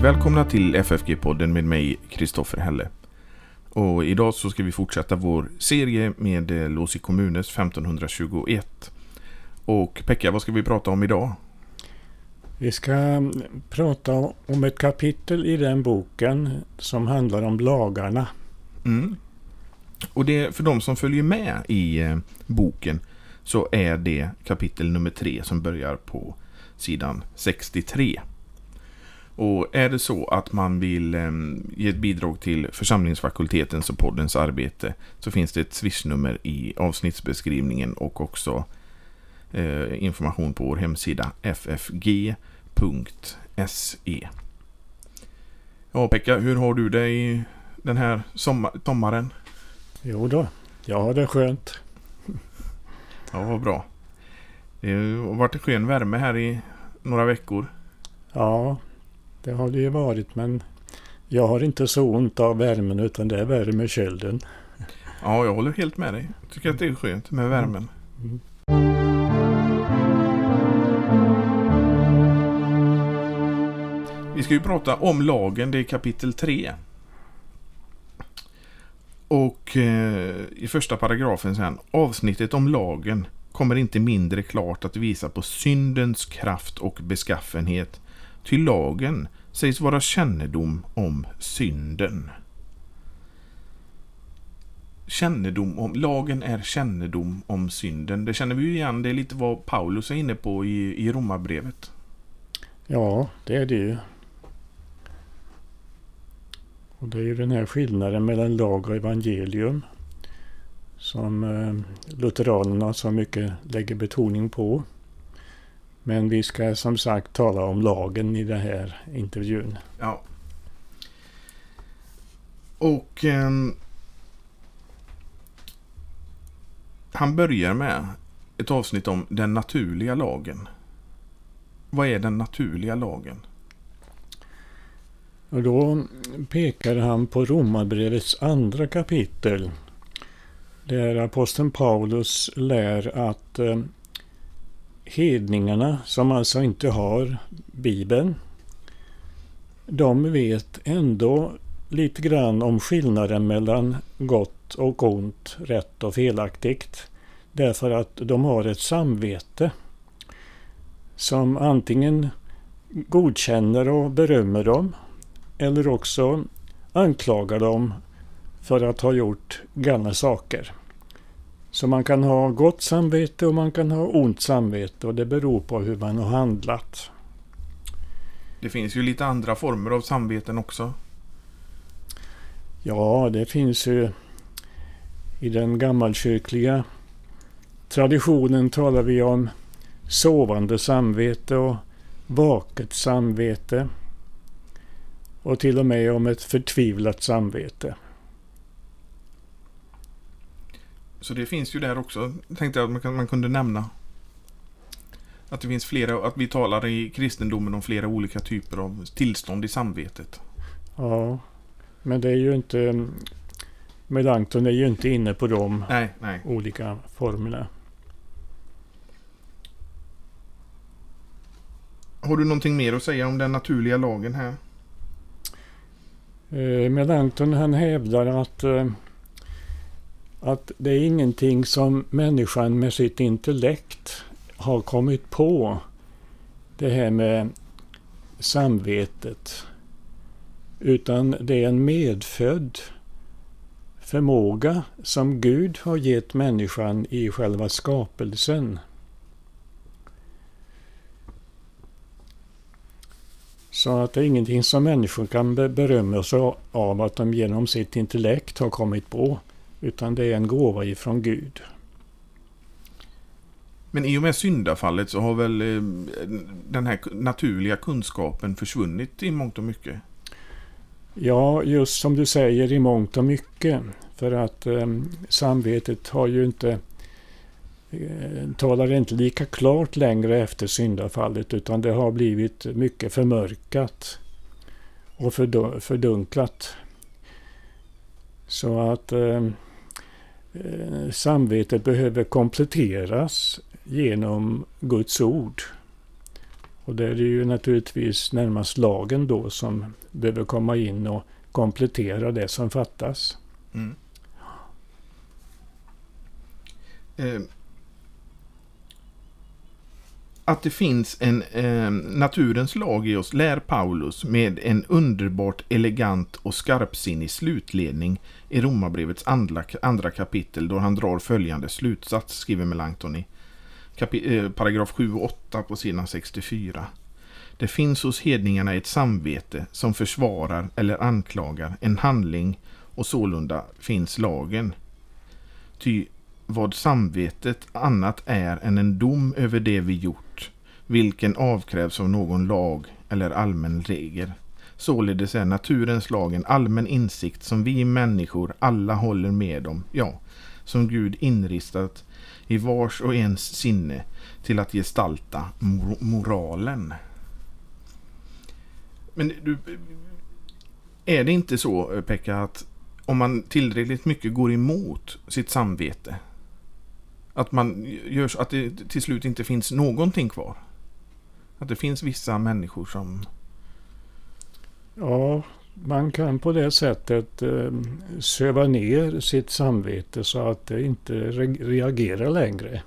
Hjärtligt välkomna till FFG-podden med mig, Kristoffer Helle. Och idag så ska vi fortsätta vår serie med Låsig kommunens 1521. Och Pekka, vad ska vi prata om idag? Vi ska prata om ett kapitel i den boken som handlar om lagarna. Mm. Och det, för de som följer med i boken så är det kapitel nummer 3 som börjar på sidan 63. Och är det så att man vill ge ett bidrag till församlingsfakultetens och poddens arbete så finns det ett swishnummer i avsnittsbeskrivningen och också information på vår hemsida ffg.se. Ja, Pekka, hur har du det i den här sommaren? Jo då, jag har det skönt. Ja, vad bra. Det har varit en skön värme här i några veckor. Ja, det har det ju varit, men jag har inte så ont av värmen utan det är värme med kölden. Ja, jag håller helt med dig. Jag tycker att det är skönt med värmen. Mm. Vi ska ju prata om lagen, det är kapitel 3. Och i första paragrafen sen, avsnittet om lagen kommer inte mindre klart att visa på syndens kraft och beskaffenhet. Till lagen sägs vara kännedom om synden. Lagen är kännedom om synden. Det känner vi ju igen, det är lite vad Paulus är inne på i Romarbrevet. Ja, det är det ju. Och det är ju den här skillnaden mellan lag och evangelium som lutheranerna så mycket lägger betoning på. Men vi ska som sagt tala om lagen i den här intervjun. Ja. Och han börjar med ett avsnitt om den naturliga lagen. Vad är den naturliga lagen? Och då pekar han på Romarbrevets 2 kapitel. Där aposteln Paulus lär att hedningarna, som alltså inte har Bibeln, de vet ändå lite grann om skillnaden mellan gott och ont, rätt och felaktigt. Därför att de har ett samvete som antingen godkänner och berömmer dem eller också anklagar dem för att ha gjort galna saker. Så man kan ha gott samvete och man kan ha ont samvete och det beror på hur man har handlat. Det finns ju lite andra former av samveten också. Ja, det finns ju i den gammalkyrkliga traditionen talar vi om sovande samvete och vaket samvete och till och med om ett förtvivlat samvete. Så det finns ju där också. Jag tänkte att man kunde nämna att det finns flera, att vi talar i kristendomen om flera olika typer av tillstånd i samvetet. Ja, men det är ju inte Melanchthon är ju inte inne på de olika formerna. Har du någonting mer att säga om den naturliga lagen här? Melanchthon han hävdar att det är ingenting som människan med sitt intellekt har kommit på, det här med samvetet, utan det är en medfödd förmåga som Gud har gett människan i själva skapelsen. Så att det är ingenting som människor kan berömma sig av att de genom sitt intellekt har kommit på, utan det är en gåva ifrån Gud. Men i och med syndafallet så har väl den här naturliga kunskapen försvunnit i mångt och mycket? Ja, just som du säger, i mångt och mycket. För att samvetet har ju inte talar inte lika klart längre efter syndafallet, utan det har blivit mycket förmörkat och fördunklat. Så att samvetet behöver kompletteras genom Guds ord. Och det är ju naturligtvis närmast lagen då som behöver komma in och komplettera det som fattas. Mm. Att det finns en naturens lag i oss lär Paulus med en underbart elegant och skarpsinnig slutledning i Romarbrevets andra kapitel, då han drar följande slutsats, skriver Melanchthon i paragraf 7 och 8 på sidan 64. Det finns hos hedningarna ett samvete som försvarar eller anklagar en handling, och sålunda finns lagen. Ty vad samvetet annat är än en dom över det vi gjort, vilken avkrävs av någon lag eller allmän regel. Således är naturens lag en allmän insikt som vi människor alla håller med om, ja, som Gud inristat i vars och ens sinne till att gestalta moralen. Men är det inte så, Pekka, att om man tillräckligt mycket går emot sitt samvete, att man gör att det till slut inte finns någonting kvar? Att det finns vissa människor som... Ja, man kan på det sättet söva ner sitt samvete så att det inte reagerar längre.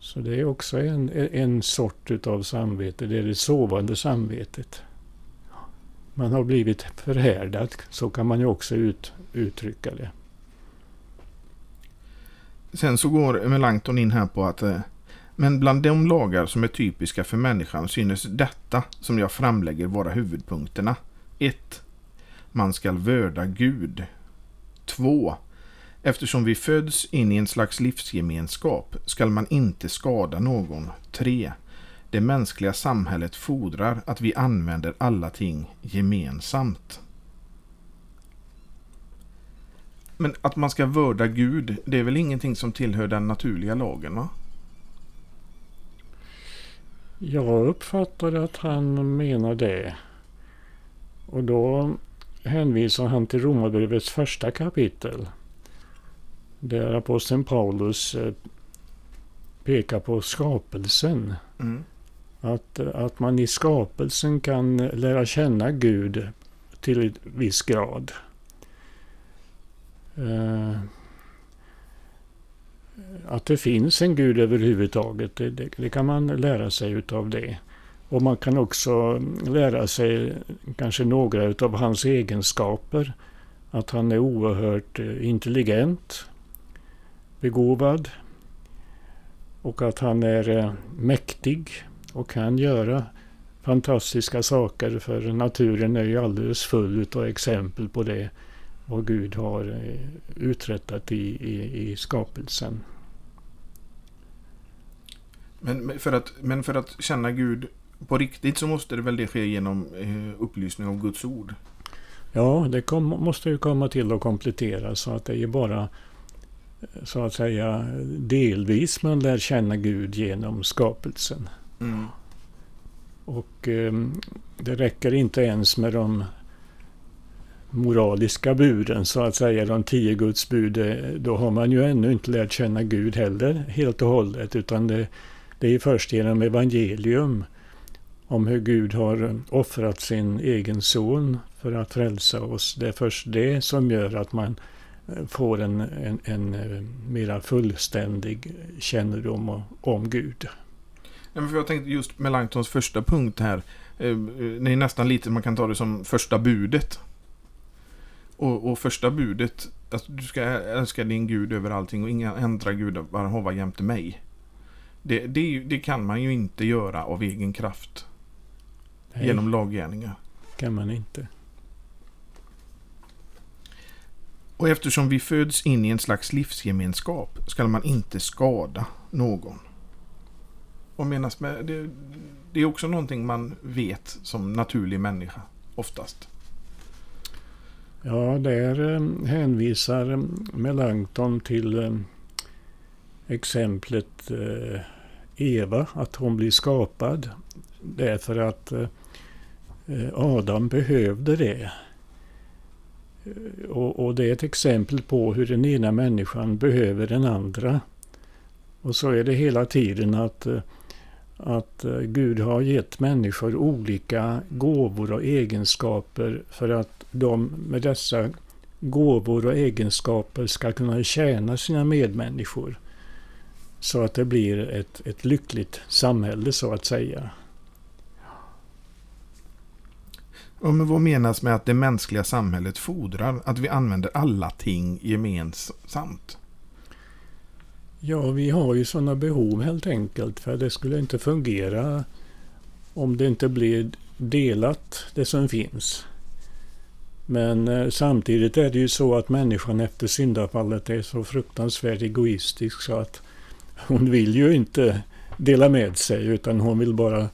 Så det är också en sort utav samvete, det är det sovande samvetet. Man har blivit förhärdad, så kan man ju också uttrycka det. Sen så går Melanchthon in här på att men bland de lagar som är typiska för människan synes detta som jag framlägger vara huvudpunkterna. 1. Man ska vörda Gud. 2. Eftersom vi föds in i en slags livsgemenskap ska man inte skada någon. 3. Det mänskliga samhället fordrar att vi använder alla ting gemensamt. Men att man ska vörda Gud, det är väl ingenting som tillhör den naturliga lagen, va? Jag uppfattade att han menar det. Och då hänvisar han till Romarbrevets första kapitel, där aposteln Paulus pekar på skapelsen. Mm. Att man i skapelsen kan lära känna Gud till en viss grad. Att det finns en Gud överhuvudtaget, det kan man lära sig utav det. Och man kan också lära sig kanske några utav hans egenskaper. Att han är oerhört intelligent, begåvad, och att han är mäktig och kan göra fantastiska saker, för naturen är ju alldeles full av exempel på det, vad Gud har uträttat i skapelsen. Men för att känna Gud på riktigt så måste det väl det ske genom upplysning av Guds ord? Ja, det måste ju komma till och komplettera, så att det är bara så att säga delvis man lär känna Gud genom skapelsen. Mm. Och det räcker inte ens med de moraliska buden, så att säga de 10 Guds bud, då har man ju ännu inte lärt känna Gud heller helt och hållet, utan det är först genom evangelium om hur Gud har offrat sin egen son för att frälsa oss. Det är först det som gör att man får en mera fullständig kännedom om Gud. Ja, men för jag tänkte just Melanchthons första punkt här, det är nästan lite, man kan ta det som första budet. Och första budet, att du ska älska din Gud över allting och inga andra gudar bara hava jämte mig. Det kan man ju inte göra av egen kraft. Nej. Genom laggärningar. Kan man inte. Och eftersom vi föds in i en slags livsgemenskap ska man inte skada någon. Vad menas med det? Det är också någonting man vet som naturlig människa oftast. Ja, där hänvisar Melanchthon till exemplet Eva, att hon blir skapad därför att Adam behövde det. Och det är ett exempel på hur den ena människan behöver den andra. Och så är det hela tiden att att Gud har gett människor olika gåvor och egenskaper för att de med dessa gåvor och egenskaper ska kunna tjäna sina medmänniskor så att det blir ett lyckligt samhälle, så att säga. Och men vad menas med att det mänskliga samhället fordrar att vi använder alla ting gemensamt? Ja, vi har ju sådana behov helt enkelt, för det skulle inte fungera om det inte blir delat det som finns. Men samtidigt är det ju så att människan efter syndafallet är så fruktansvärt egoistisk så att hon vill ju inte dela med sig, utan hon vill bara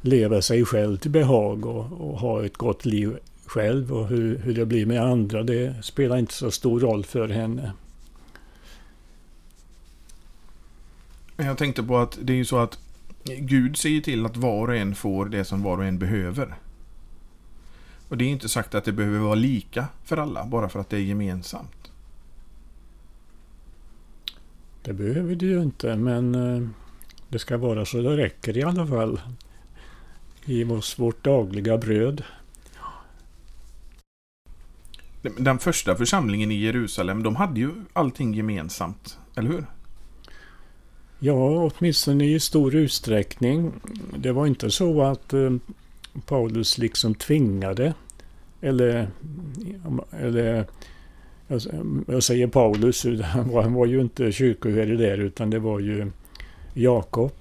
leva sig själv till behag och ha ett gott liv själv, och hur det blir med andra, det spelar inte så stor roll för henne. Jag tänkte på att det är ju så att Gud ser till att var och en får det som var och en behöver. Och det är inte sagt att det behöver vara lika för alla, bara för att det är gemensamt. Det behöver det ju inte, men det ska vara så det räcker i alla fall. Giv oss vårt dagliga bröd. Den första församlingen i Jerusalem, de hade ju allting gemensamt, eller hur? Ja, åtminstone i stor utsträckning. Det var inte så att Paulus liksom tvingade, eller jag säger Paulus, han var ju inte kyrkoherde där, utan det var ju Jakob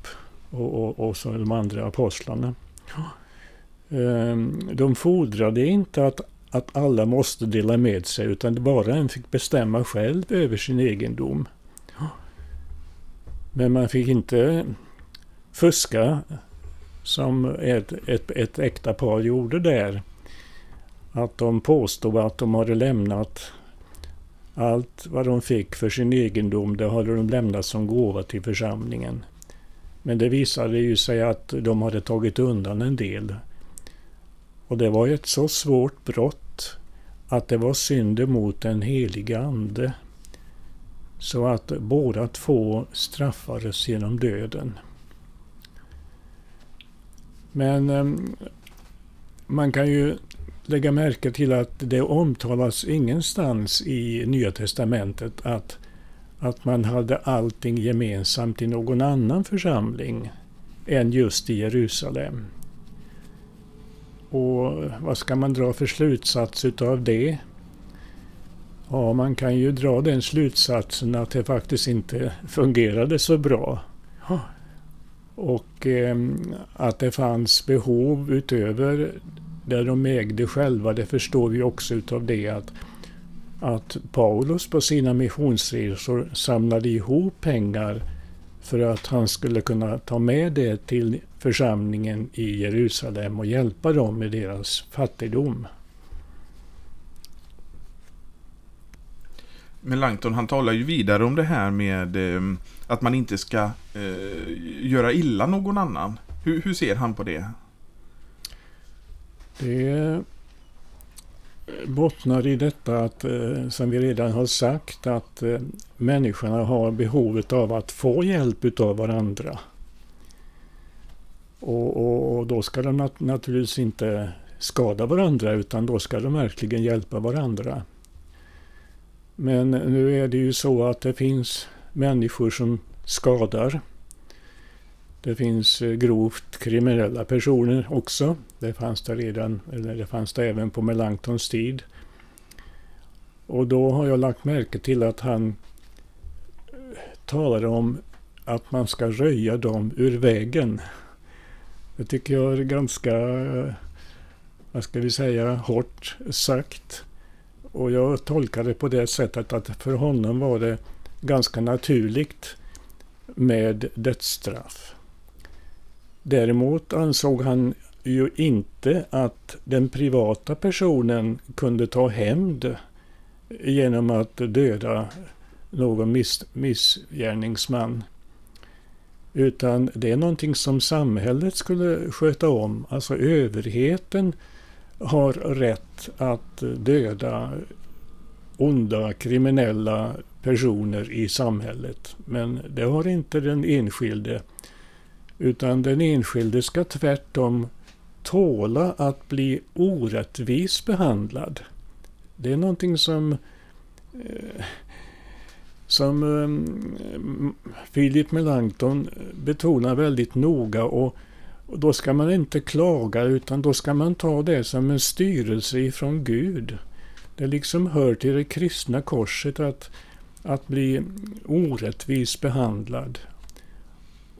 och så de andra apostlarna. De fordrade inte att alla måste dela med sig, utan bara en fick bestämma själv över sin egendom. Men man fick inte fuska som ett äkta par gjorde där. Att de påstod att de hade lämnat allt vad de fick för sin egendom, det hade de lämnat som gåva till församlingen. Men det visade ju sig att de hade tagit undan en del. Och det var ett så svårt brott att det var synd mot den heliga ande. Så att båda två straffades genom döden. Men man kan ju lägga märke till att det omtalas ingenstans i Nya testamentet att man hade allting gemensamt i någon annan församling än just i Jerusalem. Och vad ska man dra för slutsats utav det? Ja, man kan ju dra den slutsatsen att det faktiskt inte fungerade så bra. Och att det fanns behov utöver där de ägde själva, det förstår vi också utav det att Paulus på sina missionsresor samlade ihop pengar för att han skulle kunna ta med det till församlingen i Jerusalem och hjälpa dem med deras fattigdom. Melanchthon, han talar ju vidare om det här med att man inte ska göra illa någon annan. Hur ser han på det? Det bottnar i detta att, som vi redan har sagt, att människorna har behovet av att få hjälp utav varandra. Och då ska de naturligtvis inte skada varandra, utan då ska de verkligen hjälpa varandra. Men nu är det ju så att det finns människor som skadar. Det finns grovt kriminella personer också. Det fanns det redan, eller det fanns det även på Melanchthons tid. Och då har jag lagt märke till att han talar om att man ska röja dem ur vägen. Det tycker jag är ganska, vad ska vi säga, hårt sagt. Och jag tolkar det på det sättet att för honom var det ganska naturligt med dödsstraff. Däremot ansåg han ju inte att den privata personen kunde ta hämnd genom att döda någon missgärningsman. Utan det är någonting som samhället skulle sköta om. Alltså överheten har rätt att döda onda kriminella personer i samhället. Men det har inte den enskilde Utan den enskilde ska tvärtom tåla att bli orättvis behandlad. Det är någonting som Philip Melanchthon betonar väldigt noga, och då ska man inte klaga, utan då ska man ta det som en styrelse ifrån Gud. Det liksom hör till det kristna korset att bli orättvis behandlad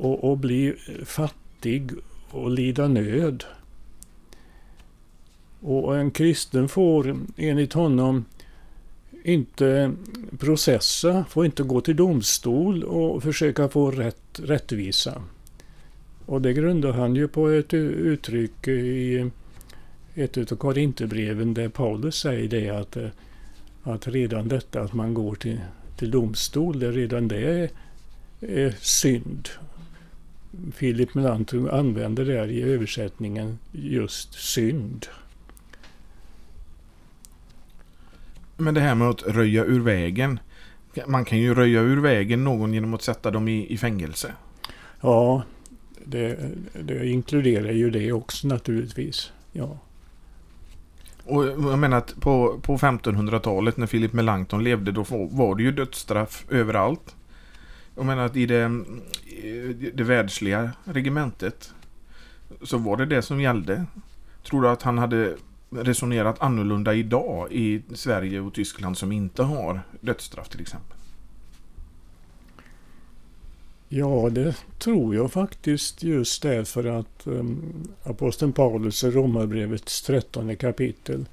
och bli fattig och lida nöd. Och en kristen får enligt honom inte processa, får inte gå till domstol och försöka få rättvisa. Och det grundar han ju på ett uttryck i ett utav Korintherbreven där Paulus säger det att redan detta att man går till domstol, det redan det är synd. Philip Melanchthon använder det i översättningen just synd. Men det här med att röja ur vägen. Man kan ju röja ur vägen någon genom att sätta dem i fängelse. Ja, det inkluderar ju det också naturligtvis. Ja. Och jag menar att på 1500-talet när Philip Melanchthon levde, då var det ju dödsstraff överallt. Jag menar att i det världsliga regementet så var det som gällde. Tror du att han hade resonerat annorlunda idag i Sverige och Tyskland som inte har dödsstraff till exempel? Ja, det tror jag faktiskt, just därför att aposteln Paulus i Romarbrevets 13 kapitel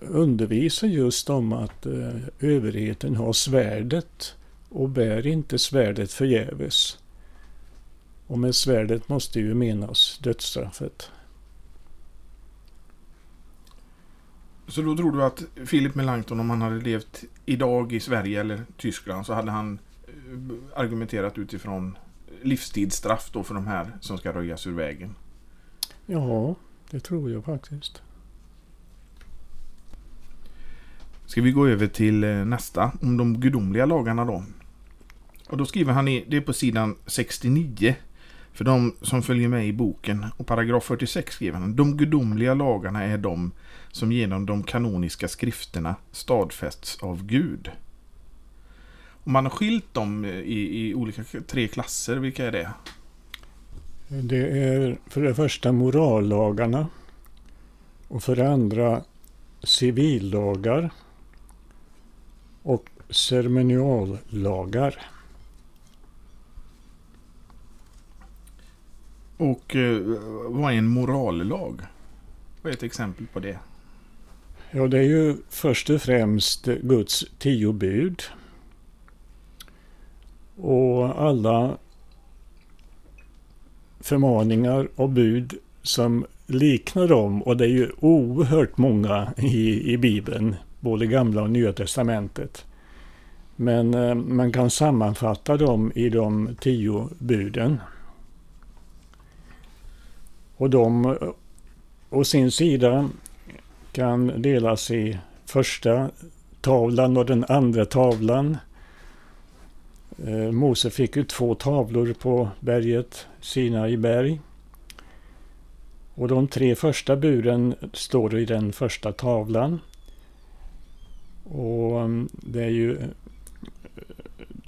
undervisar just om att överheten har svärdet och bär inte svärdet förgäves. Och med svärdet måste ju menas dödsstraffet. Så då tror du att Philip Melanchthon, om han hade levt idag i Sverige eller Tyskland, så hade han argumenterat utifrån livstidsstraff då för de här som ska röjas ur vägen? Ja, det tror jag faktiskt. Ska vi gå över till nästa, om de gudomliga lagarna då? Och då skriver han det är på sidan 69. För de som följer med i boken, och paragraf 46 skriver han: de gudomliga lagarna är de som genom de kanoniska skrifterna stadfästs av Gud. Och man har skilt dem i olika tre klasser. Vilka är det? Det är för det första morallagarna, och för det andra civillagar och ceremoniallagar. Och vad är en morallag? Vad är ett exempel på det? Ja, det är ju först och främst Guds 10 bud. Och alla förmaningar och bud som liknar dem. Och det är ju oerhört många i Bibeln, både Gamla och Nya testamentet. Men man kan sammanfatta dem i de 10 buden. Och de å sin sida kan delas i första tavlan och den andra tavlan. Mose fick ju 2 tavlor på berget Sinai berg. Och de 3 första buden står i den första tavlan. Och det är ju,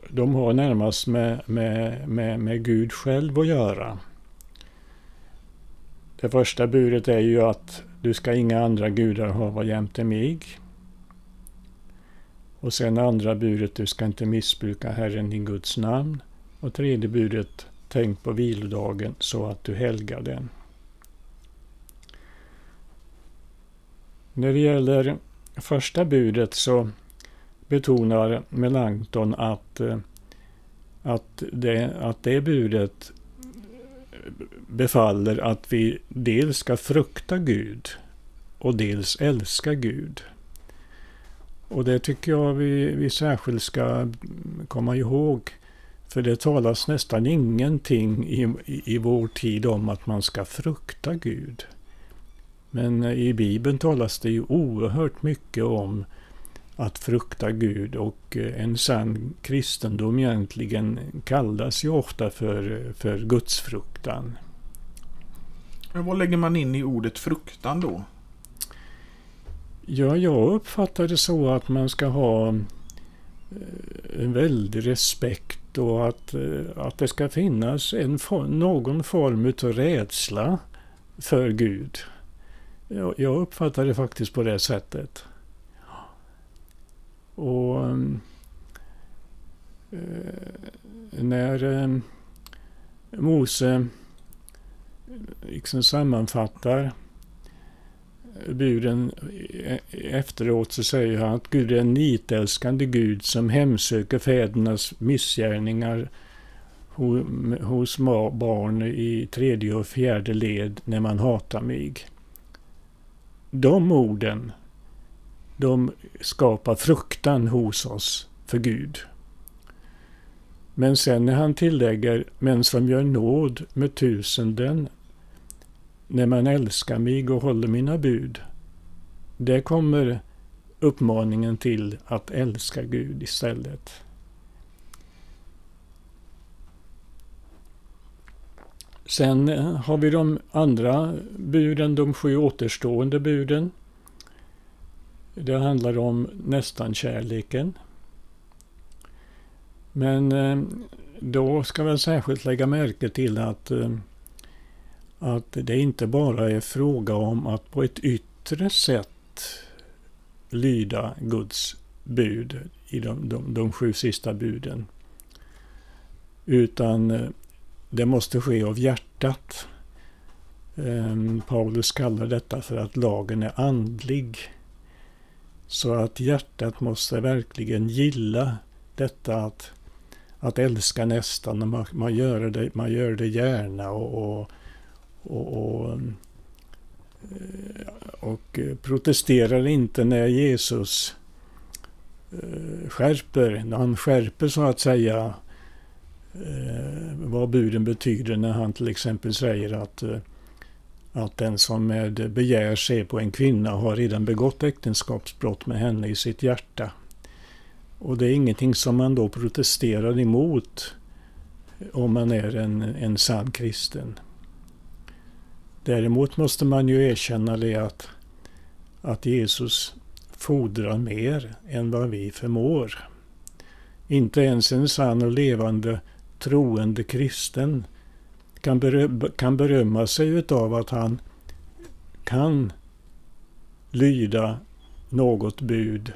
de har närmast med Gud själv att göra. Det första budet är ju att du ska inga andra gudar ha jämte mig. Och sen andra budet, du ska inte missbruka Herren din Guds namn. Och tredje budet, tänk på vilodagen så att du helgar den. När det gäller första budet så betonar Melanchthon att det budet befaller att vi dels ska frukta Gud och dels älska Gud. Och det tycker jag vi särskilt ska komma ihåg, för det talas nästan ingenting i vår tid om att man ska frukta Gud. Men i Bibeln talas det ju oerhört mycket om att frukta Gud, och en sann kristendom egentligen kallas ju ofta för gudsfruktan. Men vad lägger man in i ordet fruktan då? Ja, jag uppfattar det så att man ska ha en väldig respekt och att det ska finnas någon form av rädsla för Gud. Jag uppfattar det faktiskt på det sättet. Och när Mose liksom sammanfattar buden efteråt, så säger han att Gud är en nitälskande Gud som hemsöker fädernas missgärningar hos barn i tredje och fjärde led när man hatar mig. De orden, de skapar fruktan hos oss för Gud. Men sen när han tillägger, men som gör nåd med tusenden när man älskar mig och håller mina bud, där kommer uppmaningen till att älska Gud istället. Sen har vi de andra buden, de 7 återstående buden. Det handlar om nästan kärleken. Men då ska man särskilt lägga märke till att det inte bara är fråga om att på ett yttre sätt lyda Guds bud i de 7 sista buden, utan det måste ske av hjärtat. Paulus kallar detta för att lagen är andlig. Så att hjärtat måste verkligen gilla detta att älska nästan. Man gör det gärna och protesterar inte när Jesus skärper. När han skärper, så att säga, vad buden betyder, när han till exempel säger att den som med begär sig på en kvinna har redan begått äktenskapsbrott med henne i sitt hjärta. Och det är ingenting som man då protesterar emot om man är en sann kristen. Däremot måste man ju erkänna det att Jesus fordrar mer än vad vi förmår. Inte ens en sann och levande troende kristen kan berömma sig utav att han kan lyda något bud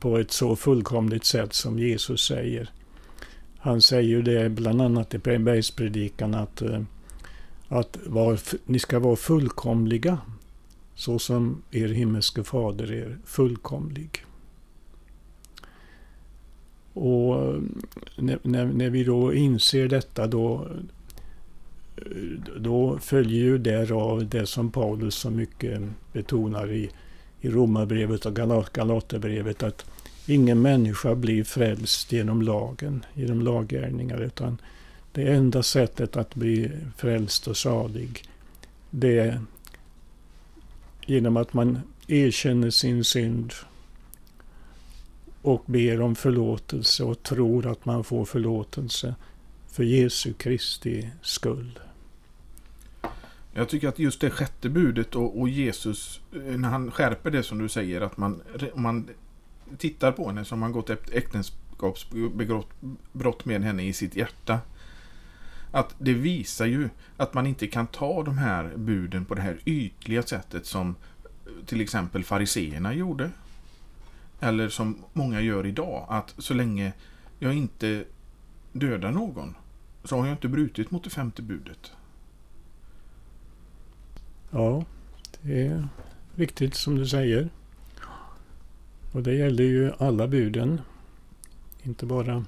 på ett så fullkomligt sätt som Jesus säger. Han säger ju det bland annat i Pernbergs predikan att ni ska vara fullkomliga så som er himmelske fader är fullkomlig. Och när vi då inser detta, då följer ju därav det som Paulus så mycket betonar i Romarbrevet och Galaterbrevet, att ingen människa blir frälst genom laggärningar, utan det enda sättet att bli frälst och salig, det är genom att man erkänner sin synd och ber om förlåtelse och tror att man får förlåtelse för Jesu Kristi skull. Jag tycker att just det 6:e budet och Jesus, när han skärper det som du säger, att man tittar på henne som man gått äktenskapsbrott med henne i sitt hjärta, att det visar ju att man inte kan ta de här buden på det här ytliga sättet som till exempel fariseerna gjorde, eller som många gör idag, att så länge jag inte dödar någon så har jag inte brutit mot det 5:e budet. Ja, det är viktigt som du säger. Och det gäller ju alla buden. Inte bara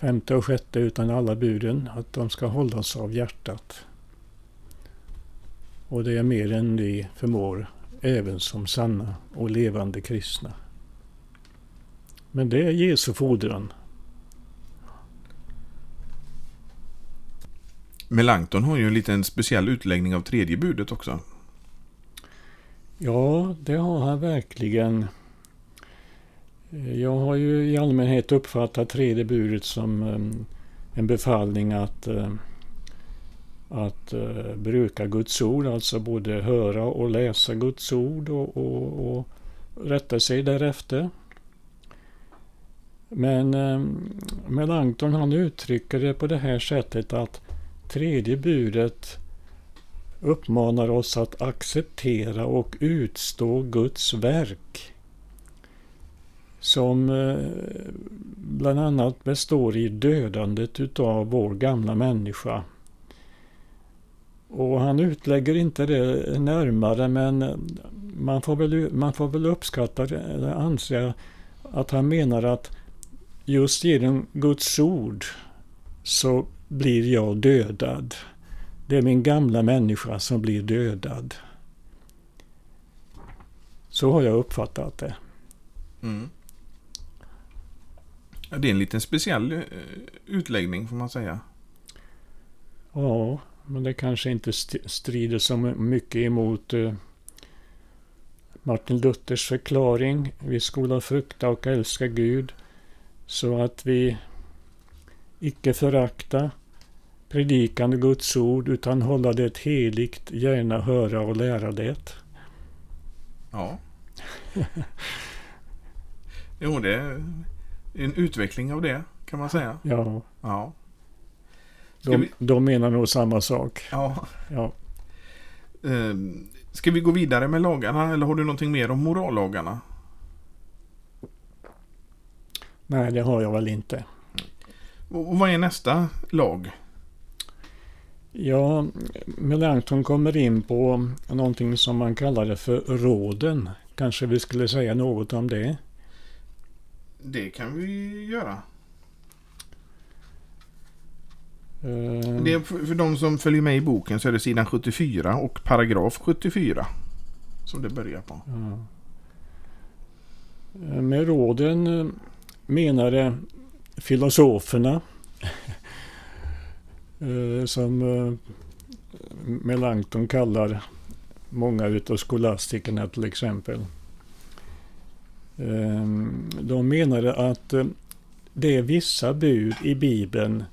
5:e och 6:e, utan alla buden. Att de ska hållas av hjärtat. Och det är mer än vi förmår, även som sanna och levande kristna. Men det är Jesu fordran. Melanchthon har ju en liten speciell utläggning av 3:e budet också. Ja, det har han verkligen. Jag har ju i allmänhet uppfattat tredje budet som en befallning att bruka Guds ord, alltså både höra och läsa Guds ord och rätta sig därefter. Men Melanchthon han uttrycker det på det här sättet att tredje budet uppmanar oss att acceptera och utstå Guds verk, som bland annat består i dödandet utav vår gamla människa. Och han utlägger inte det närmare, men man får väl uppskatta eller anse att han menar att just genom Guds ord så blir jag dödad. Det är min gamla människa som blir dödad. Så har jag uppfattat det. Mm. Ja, det är en liten speciell utläggning får man säga. Ja, men det kanske inte strider så mycket emot Martin Luthers förklaring. Vi skola frukta och älska Gud så att vi icke förakta predikande Guds ord utan hålla det heligt, gärna höra och lära det. Ja. Jo, det är en utveckling av det kan man säga. Ja. Ja. De menar nog samma sak. Ja. Ja. Ska vi gå vidare med lagarna eller har du någonting mer om morallagarna? Nej, det har jag väl inte. Och vad är nästa lag? Ja, Melanchthon kommer in på någonting som man kallade för råden. Kanske vi skulle säga något om det. Det kan vi göra. Det är för de som följer med i boken så är det sidan 74 och paragraf 74 som det börjar på. Ja. Med råden menade filosoferna som Melanchthon kallar många utav skolastikerna till exempel. De menade att det är vissa bud i Bibeln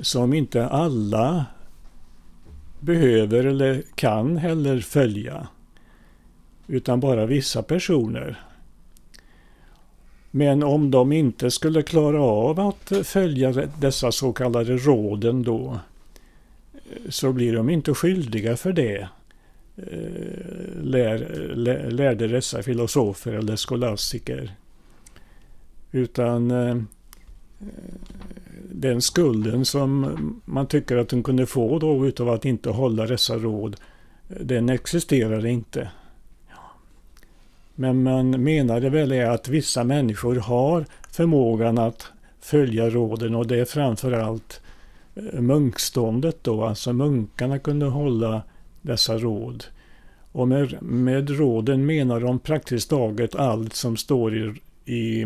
som inte alla behöver eller kan heller följa, utan bara vissa personer. Men om de inte skulle klara av att följa dessa så kallade råden då, så blir de inte skyldiga för det, lärde dessa filosofer eller skolastiker. Utan den skulden som man tycker att de kunde få då utav att inte hålla dessa råd, den existerar inte. Men man menade väl är att vissa människor har förmågan att följa råden, och det är framförallt munkståndet då, alltså munkarna kunde hålla dessa råd. Och med råden menar de praktiskt taget allt som står i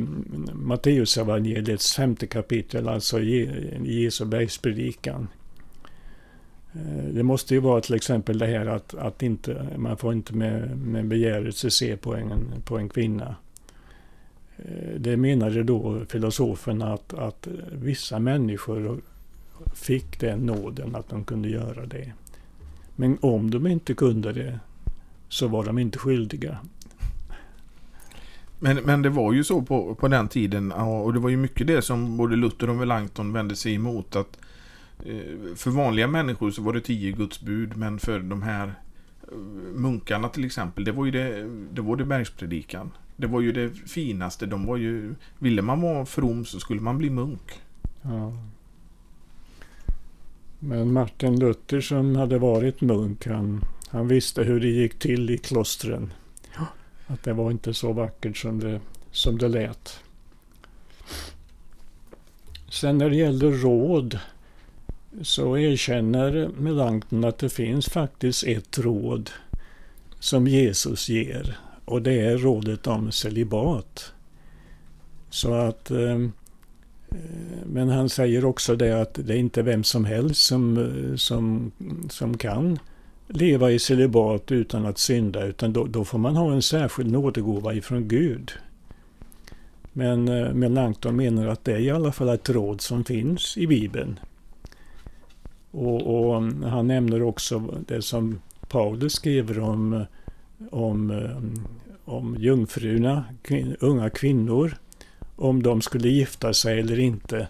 Matteus evangeliets 5:e kapitel, alltså i Jesu bergs predikan. Det måste ju vara till exempel det här att inte, man får inte med begärelse se på en kvinna. Det menade då filosoferna att vissa människor fick den nåden att de kunde göra det. Men om de inte kunde det så var de inte skyldiga. Men det var ju så på den tiden, och det var ju mycket det som både Luther och Melanchthon vände sig emot, att för vanliga människor så var det 10 Guds bud, men för de här munkarna till exempel, det var det bergspredikan. Det var ju det finaste. Ville man vara from så skulle man bli munk. Ja. Men Martin Luther som hade varit munk, han visste hur det gick till i klostren. Ja. Att det var inte så vackert som det lät. Sen när det gäller råd så erkänner Melanchthon att det finns faktiskt ett råd som Jesus ger, och det är rådet om celibat. Så att, men han säger också det att det är inte vem som helst som kan leva i celibat utan att synda, utan då får man ha en särskild nådegåva ifrån Gud. Men Melanchthon menar att det är i alla fall ett råd som finns i Bibeln. Och han nämner också det som Paulus skriver om jungfruna, unga kvinnor, om de skulle gifta sig eller inte.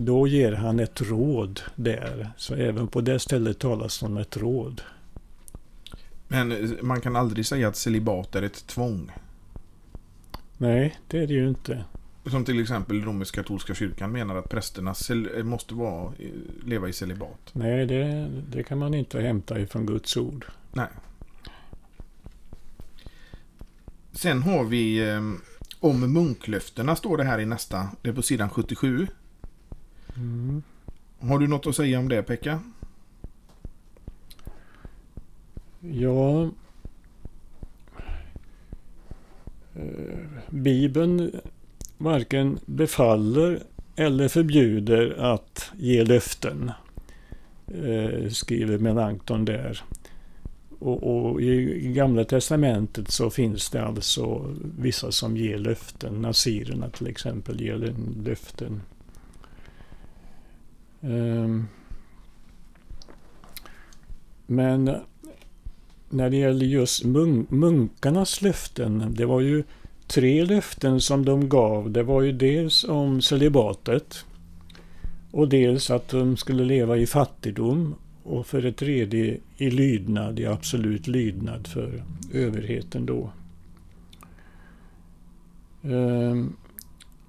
Då ger han ett råd där. Så även på det stället talas om ett råd. Men man kan aldrig säga att celibat är ett tvång. Nej, det är det ju inte. Som till exempel romersk-katolska kyrkan menar att prästerna måste leva i celibat. Nej, det kan man inte hämta ifrån Guds ord. Nej. Sen har vi om munklöftena, står det här i nästa. Det är på sidan 77. Mm. Har du något att säga om det, Pekka? Ja, Bibeln varken befaller eller förbjuder att ge löften, skriver Melanchthon där. Och i Gamla testamentet så finns det alltså vissa som ger löften. Nazirerna till exempel ger löften. Men när det gäller just munkarnas löften, det var ju 3 löften som de gav. Det var ju dels om celibatet, och dels att de skulle leva i fattigdom, och för det tredje i lydnad, i absolut lydnad för överheten då.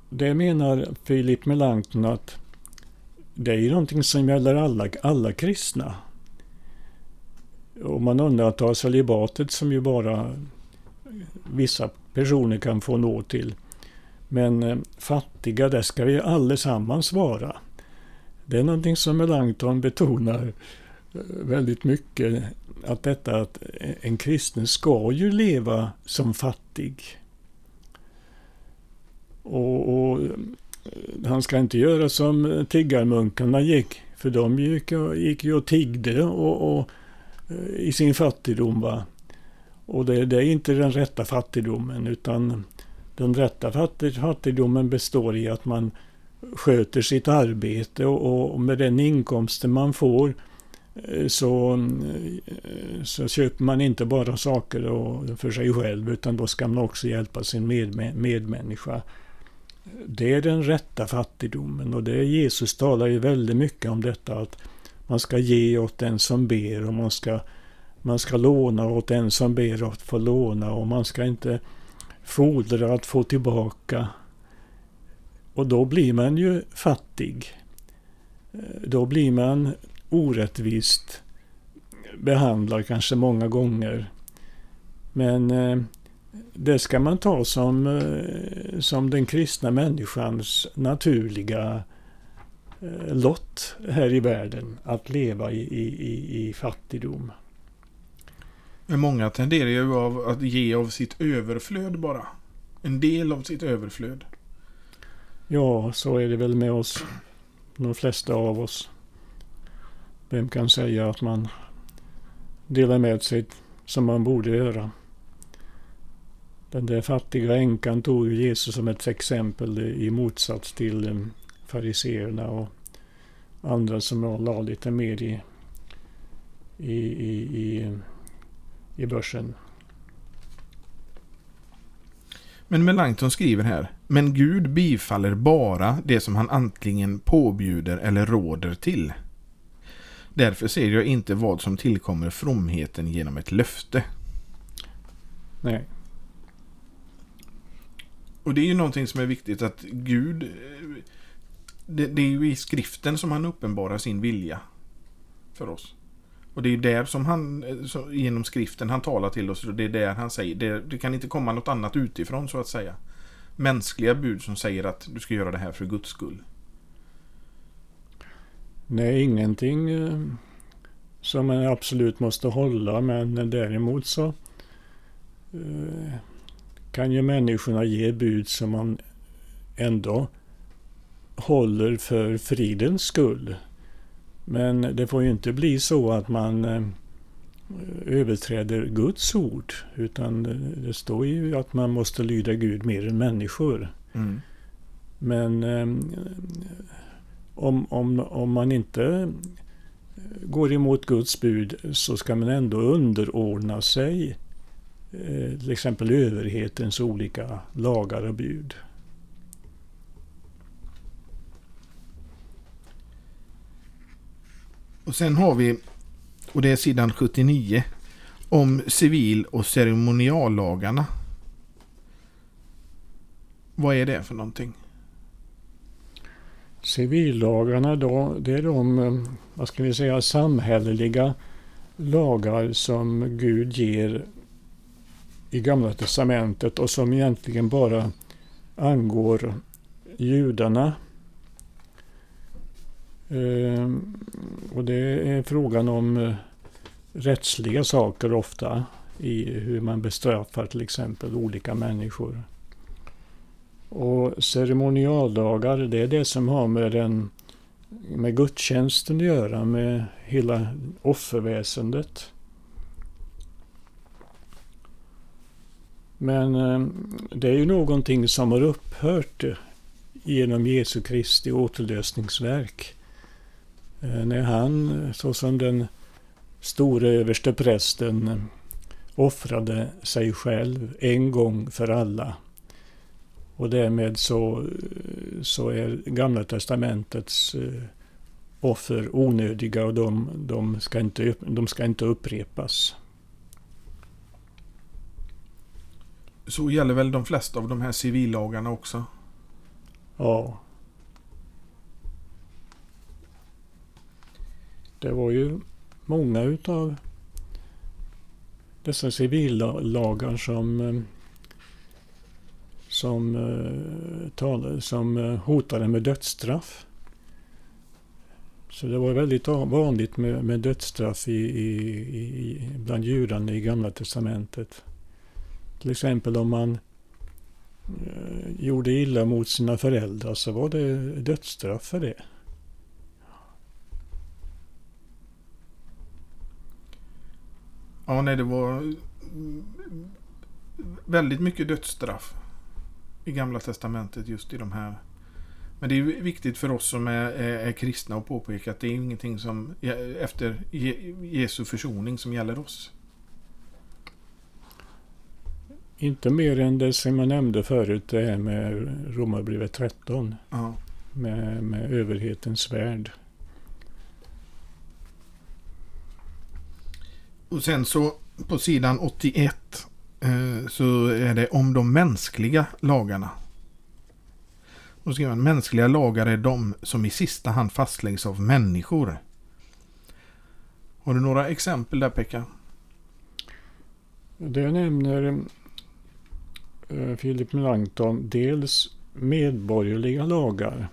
Det menar Philip Melanchthon att det är ju någonting som gäller alla kristna. Och man undantar celibatet som ju bara vissa personer kan få nå till. Men fattiga, där ska vi allesammans vara. Det är någonting som Melanchthon betonar väldigt mycket. Att detta att en kristen ska ju leva som fattig. Och han ska inte göra som tiggarmunkarna gick. För de gick ju och tiggde och i sin fattigdom, va. Och det är inte den rätta fattigdomen, utan den rätta fattigdomen består i att man sköter sitt arbete, och med den inkomsten man får så köper man inte bara saker för sig själv, utan då ska man också hjälpa sin medmänniska. Det är den rätta fattigdomen, och det Jesus talar ju väldigt mycket om detta, att man ska ge åt den som ber, och man ska låna åt den som ber att få låna, och man ska inte fordra att få tillbaka. Och då blir man ju fattig. Då blir man orättvist behandlad kanske många gånger. Men det ska man ta som den kristna människans naturliga lott här i världen, att leva i fattigdom. Men många tenderar ju av att ge av sitt överflöd bara. En del av sitt överflöd. Ja, så är det väl med oss. De flesta av oss. Vem kan säga att man delar med sig som man borde göra? Den där fattiga änkan tog ju Jesus som ett exempel, i motsats till fariserna och andra som la lite mer i börsen. Men Melanchthon skriver här: men Gud bifaller bara det som han antingen påbjuder eller råder till. Därför ser jag inte vad som tillkommer fromheten genom ett löfte. Nej. Och det är ju någonting som är viktigt, att Gud, det är ju i skriften som han uppenbarar sin vilja för oss. Och det är ju där som han, genom skriften, han talar till oss, och det är där han säger. Det kan inte komma något annat utifrån, så att säga. Mänskliga bud som säger att du ska göra det här för Guds skull. Nej, ingenting som man absolut måste hålla, men däremot så kan ju människorna ge bud som man ändå håller för fridens skull. Men det får ju inte bli så att man överträder Guds ord, utan det står ju att man måste lyda Gud mer än människor. Mm. Men om man inte går emot Guds bud så ska man ändå underordna sig till exempel överhetens olika lagar och bud. Och sen har vi, och det är sidan 79, om civil- och ceremoniallagarna. Vad är det för någonting? Civillagarna då, det är de, vad ska vi säga, samhälleliga lagar som Gud ger i Gamla testamentet och som egentligen bara angår judarna. Och det är frågan om rättsliga saker ofta, i hur man bestraffar till exempel olika människor. Och ceremonialdagar, det är det som har med gudstjänsten att göra, med hela offerväsendet. Men det är ju någonting som har upphört genom Jesu Kristi återlösningsverk. När han, såsom den stora översteprästen, offrade sig själv en gång för alla. Och därmed så är Gamla testamentets offer onödiga och de ska inte upprepas. Så gäller väl de flesta av de här civillagarna också? Ja. Det var ju många utav dessa civillagar som hotade med dödsstraff. Så det var väldigt vanligt med dödsstraff bland judarna i Gamla testamentet. Till exempel om man gjorde illa mot sina föräldrar så var det dödsstraff för det. Ja, nej, det var väldigt mycket dödsstraff i Gamla testamentet just i de här. Men det är ju viktigt för oss som är kristna att påpeka att det är ingenting som efter Jesu försoning som gäller oss. Inte mer än det som jag nämnde förut, det är med Romarbrevet 13. Ja. Med överhetens värld. Och sen så på sidan 81 så är det om de mänskliga lagarna. Då skriver man: mänskliga lagar är de som i sista hand fastläggs av människor. Har du några exempel där, Pekka? Det nämner Philip Melanchthon, dels medborgerliga lagar.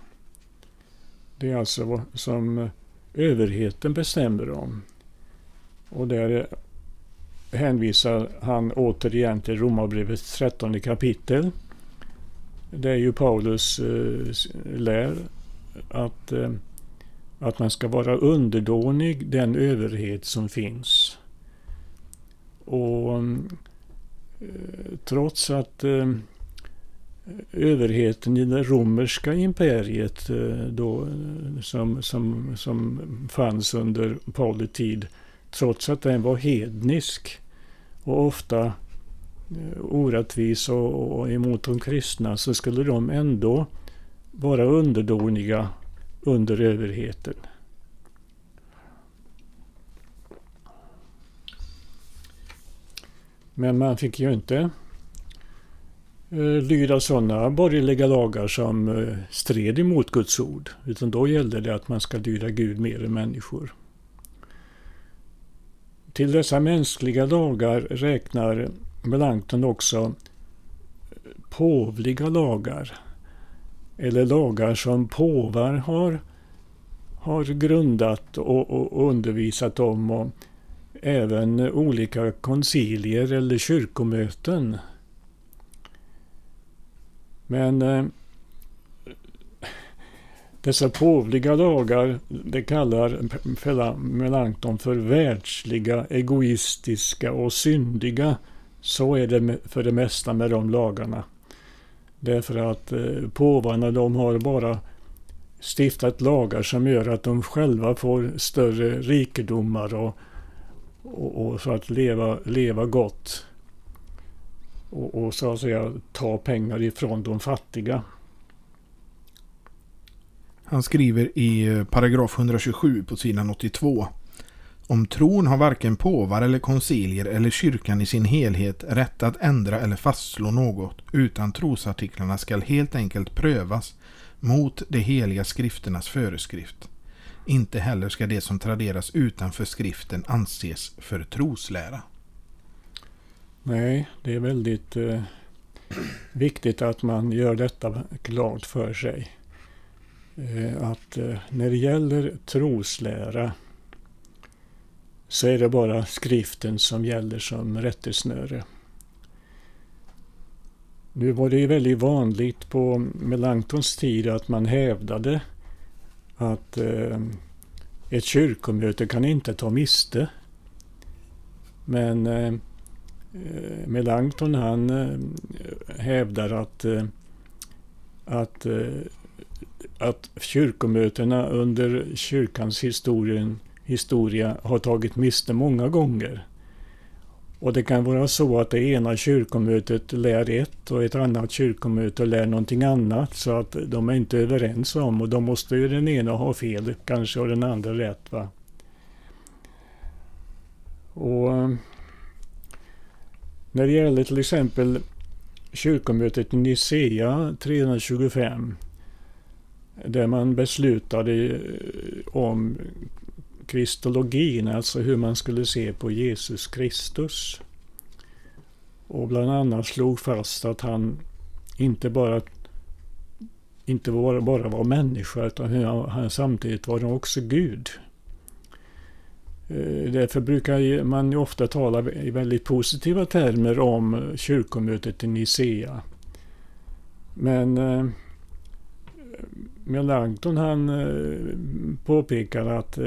Det är alltså som överheten bestämmer om. Och där hänvisar han återigen till Romarbrevets 13 kapitel. Det är ju Paulus lär att man ska vara underdånig den överhet som finns. Och trots att överheten i det romerska imperiet då, som fanns under Paulus tid, trots att den var hednisk och ofta orättvis och emot de kristna, så skulle de ändå vara underdåniga under överheten. Men man fick ju inte lyda sådana borgerliga lagar som stred emot Guds ord, utan då gällde det att man ska lyda Gud mer än människor. Till dessa mänskliga lagar räknar Melanchthon också påvliga lagar, eller lagar som påvar har grundat och undervisat om, och även olika koncilier eller kyrkomöten. Men dessa påvliga lagar, det kallar Melanchthon för världsliga, egoistiska och syndiga. Så är det för det mesta med de lagarna. Därför att påvarna, de har bara stiftat lagar som gör att de själva får större rikedomar och för att leva gott. Och så att säga ta pengar ifrån de fattiga. Han skriver i paragraf 127 på sidan 82. Om tron har varken påvar eller koncilier eller kyrkan i sin helhet rätt att ändra eller fastslå något, utan trosartiklarna skall helt enkelt prövas mot de heliga skrifternas föreskrift. Inte heller ska det som traderas utanför skriften anses för troslära. Nej, det är väldigt viktigt att man gör detta klart för sig. Att när det gäller troslära så är det bara skriften som gäller som rättesnöre. Nu var det ju väldigt vanligt på Melanchthons tid att man hävdade att ett kyrkomöte kan inte ta miste. Men Melanchthon han hävdar att kyrkomötena under kyrkans historia har tagit miste många gånger. Och det kan vara så att det ena kyrkomötet lär ett och ett annat kyrkomöte lär någonting annat, så att de är inte överens om, och då måste ju den ena ha fel kanske och den andra rätt, va? Och när det gäller till exempel kyrkomötet i Nicaea 325, där man beslutade om kristologin, alltså hur man skulle se på Jesus Kristus. Och bland annat slog fast att han inte bara var människa, utan han samtidigt var också Gud. Därför brukar man ju ofta tala i väldigt positiva termer om kyrkomötet i Nicaea. Men Melanchthon han påpekar att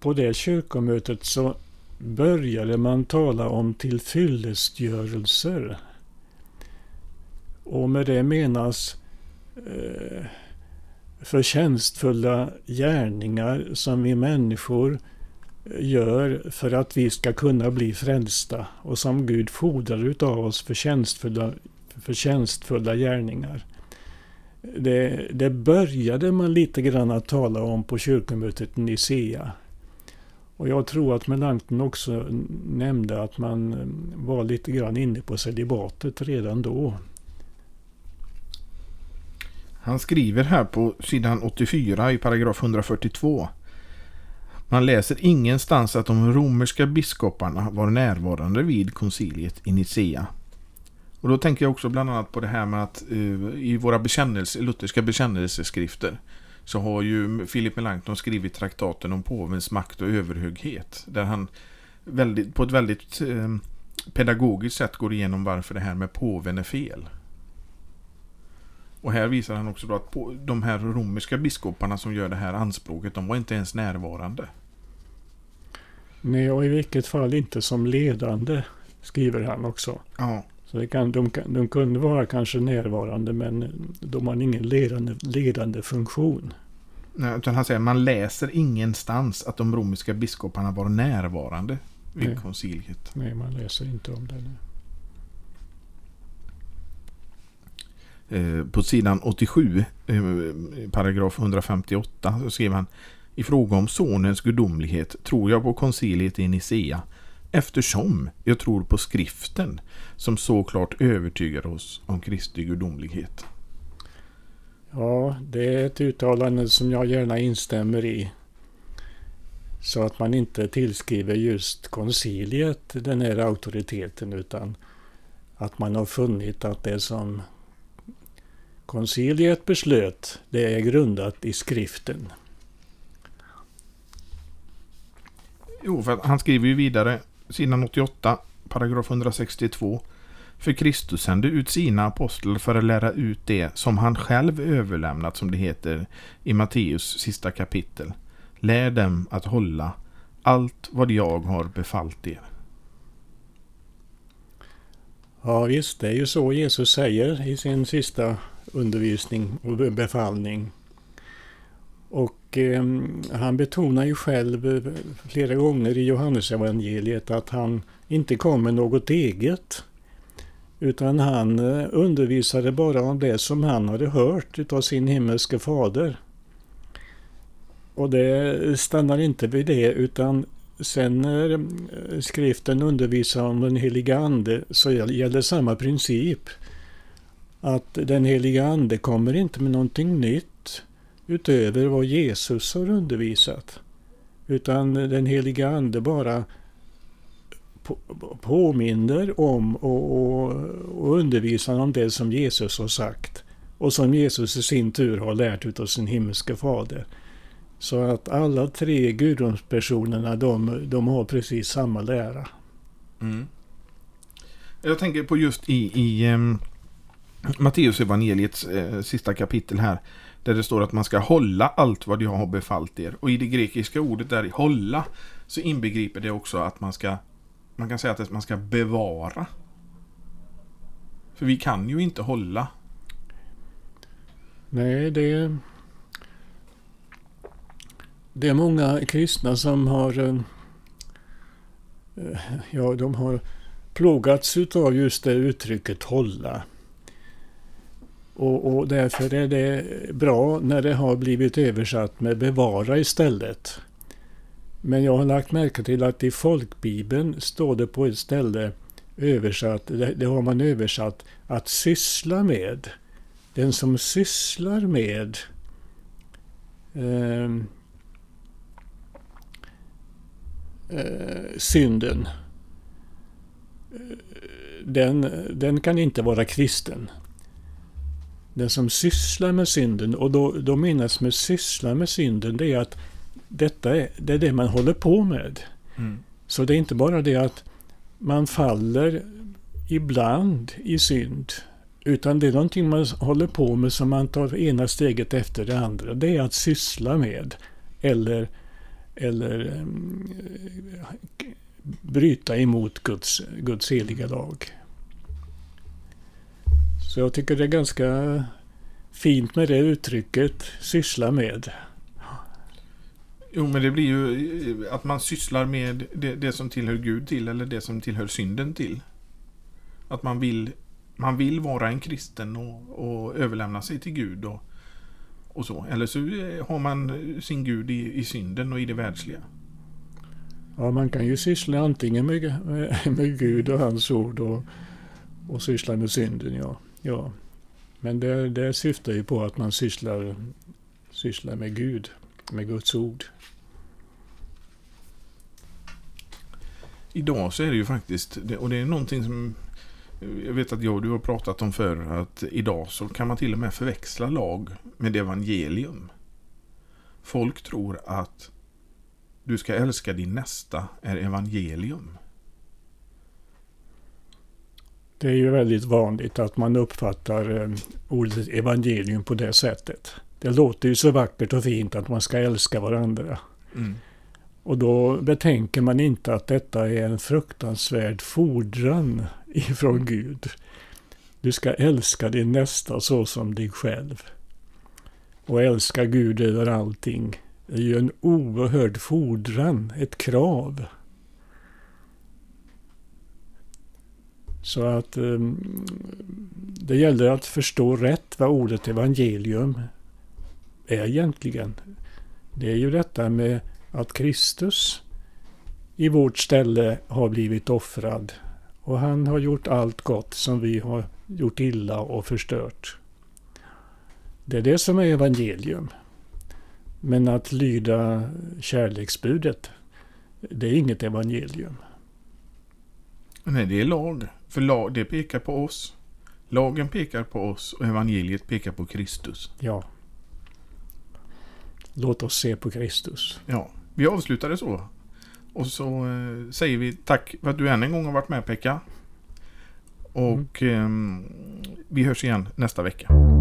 på det kyrkomötet så började man tala om tillfyllestgörelser. Och med det menas förtjänstfulla gärningar som vi människor gör för att vi ska kunna bli frälsta, och som Gud fordrar utav oss förtjänstfulla gärningar. Det började man lite grann att tala om på kyrkomötet i Nicaea. Och jag tror att Melanchthon också nämnde att man var lite grann inne på celibatet redan då. Han skriver här på sidan 84 i paragraf 142. Man läser ingenstans att de romerska biskoparna var närvarande vid konciliet i Nicaea. Och då tänker jag också bland annat på det här med att i våra lutherska bekännelseskrifter så har ju Philip Melanchthon skrivit traktaten om påvens makt och överhöghet, där han på ett väldigt pedagogiskt sätt går igenom varför det här med påven är fel. Och här visar han också då att de här romerska biskoparna som gör det här anspråket, de var inte ens närvarande. Nej, och i vilket fall inte som ledande, skriver han också. Ja. Så de kunde vara kanske närvarande, men de har ingen ledande funktion. Nej, utan han säger man läser ingenstans att de romerska biskoparna var närvarande vid konciliet. Nej, man läser inte om det nu. På sidan 87, paragraf 158, så skriver han: i fråga om sonens gudomlighet tror jag på konciliet i Nicaea, eftersom jag tror på skriften som så klart övertygar oss om Kristi gudomlighet. Ja, det är ett uttalande som jag gärna instämmer i. Så att man inte tillskriver just konciliet den här auktoriteten, utan att man har funnit att det som konciliet beslöt, det är grundat i skriften. Jo, för han skriver ju vidare, sidan 88, paragraf 162. För Kristus sände ut sina apostlar för att lära ut det som han själv överlämnat, som det heter i Matteus sista kapitel. Lär dem att hålla allt vad jag har befallt er. Ja visst, det är ju så Jesus säger i sin sista undervisning och befallning. Och han betonar ju själv flera gånger i Johannes evangeliet att han inte kom med något eget. Utan han undervisade bara om det som han hade hört av sin himmelske fader. Och det stannar inte vid det, utan sen när skriften undervisar om den heliga ande så gäller samma princip. Att den heliga ande kommer inte med någonting nytt utöver vad Jesus har undervisat. Utan den heliga ande bara påminner om och undervisar om det som Jesus har sagt. Och som Jesus i sin tur har lärt ut av sin himmelska fader. Så att alla tre gudomspersonerna de har precis samma lära. Mm. Jag tänker på just i Matteus evangeliets sista kapitel här. Där det står att man ska hålla allt vad jag har befallt er. Och i det grekiska ordet där i hålla så inbegriper det också att man kan säga att man ska bevara. För vi kan ju inte hålla. Nej, det är många kristna som har plågats utav just det uttrycket hålla. Och därför är det bra när det har blivit översatt med bevara istället. Men jag har lagt märke till att i folkbibeln står det på ett ställe översatt, det har man översatt att syssla med. Den som sysslar med synden, den kan inte vara kristen. Den som sysslar med synden, och då menas med syssla med synden, det är att det är det man håller på med. Mm. Så det är inte bara det att man faller ibland i synd, utan det är någonting man håller på med som man tar ena steget efter det andra. Det är att syssla med eller bryta emot Guds heliga lag. Så jag tycker det är ganska fint med det uttrycket, syssla med. Jo, men det blir ju att man sysslar med det som tillhör Gud till, eller det som tillhör synden till. Att man vill vara en kristen och överlämna sig till Gud och så. Eller så har man sin Gud i synden och i det världsliga. Ja, man kan ju syssla antingen med Gud och hans ord och syssla med synden, ja. Men det syftar ju på att man sysslar med Gud, med Guds ord. Idag så är det ju faktiskt, och det är någonting som jag vet att jag och du har pratat om förr, att idag så kan man till och med förväxla lag med evangelium. Folk tror att du ska älska din nästa är evangelium. Det är ju väldigt vanligt att man uppfattar ordet evangelium på det sättet. Det låter ju så vackert och fint att man ska älska varandra. Mm. Och då betänker man inte att detta är en fruktansvärd fordran ifrån Gud. Du ska älska din nästa så som dig själv. Och älska Gud över allting är ju en oerhörd fordran, ett krav. Så att det gäller att förstå rätt vad ordet evangelium är egentligen. Det är ju detta med att Kristus i vårt ställe har blivit offrad. Och han har gjort allt gott som vi har gjort illa och förstört. Det är det som är evangelium. Men att lyda kärleksbudet, det är inget evangelium. Nej, det är lag. För lag, det pekar på oss. Lagen pekar på oss och evangeliet pekar på Kristus. Ja. Låt oss se på Kristus. Ja, vi avslutar det så. Och så säger vi tack för att du än en gång har varit med, Pekka. Och vi hörs igen nästa vecka.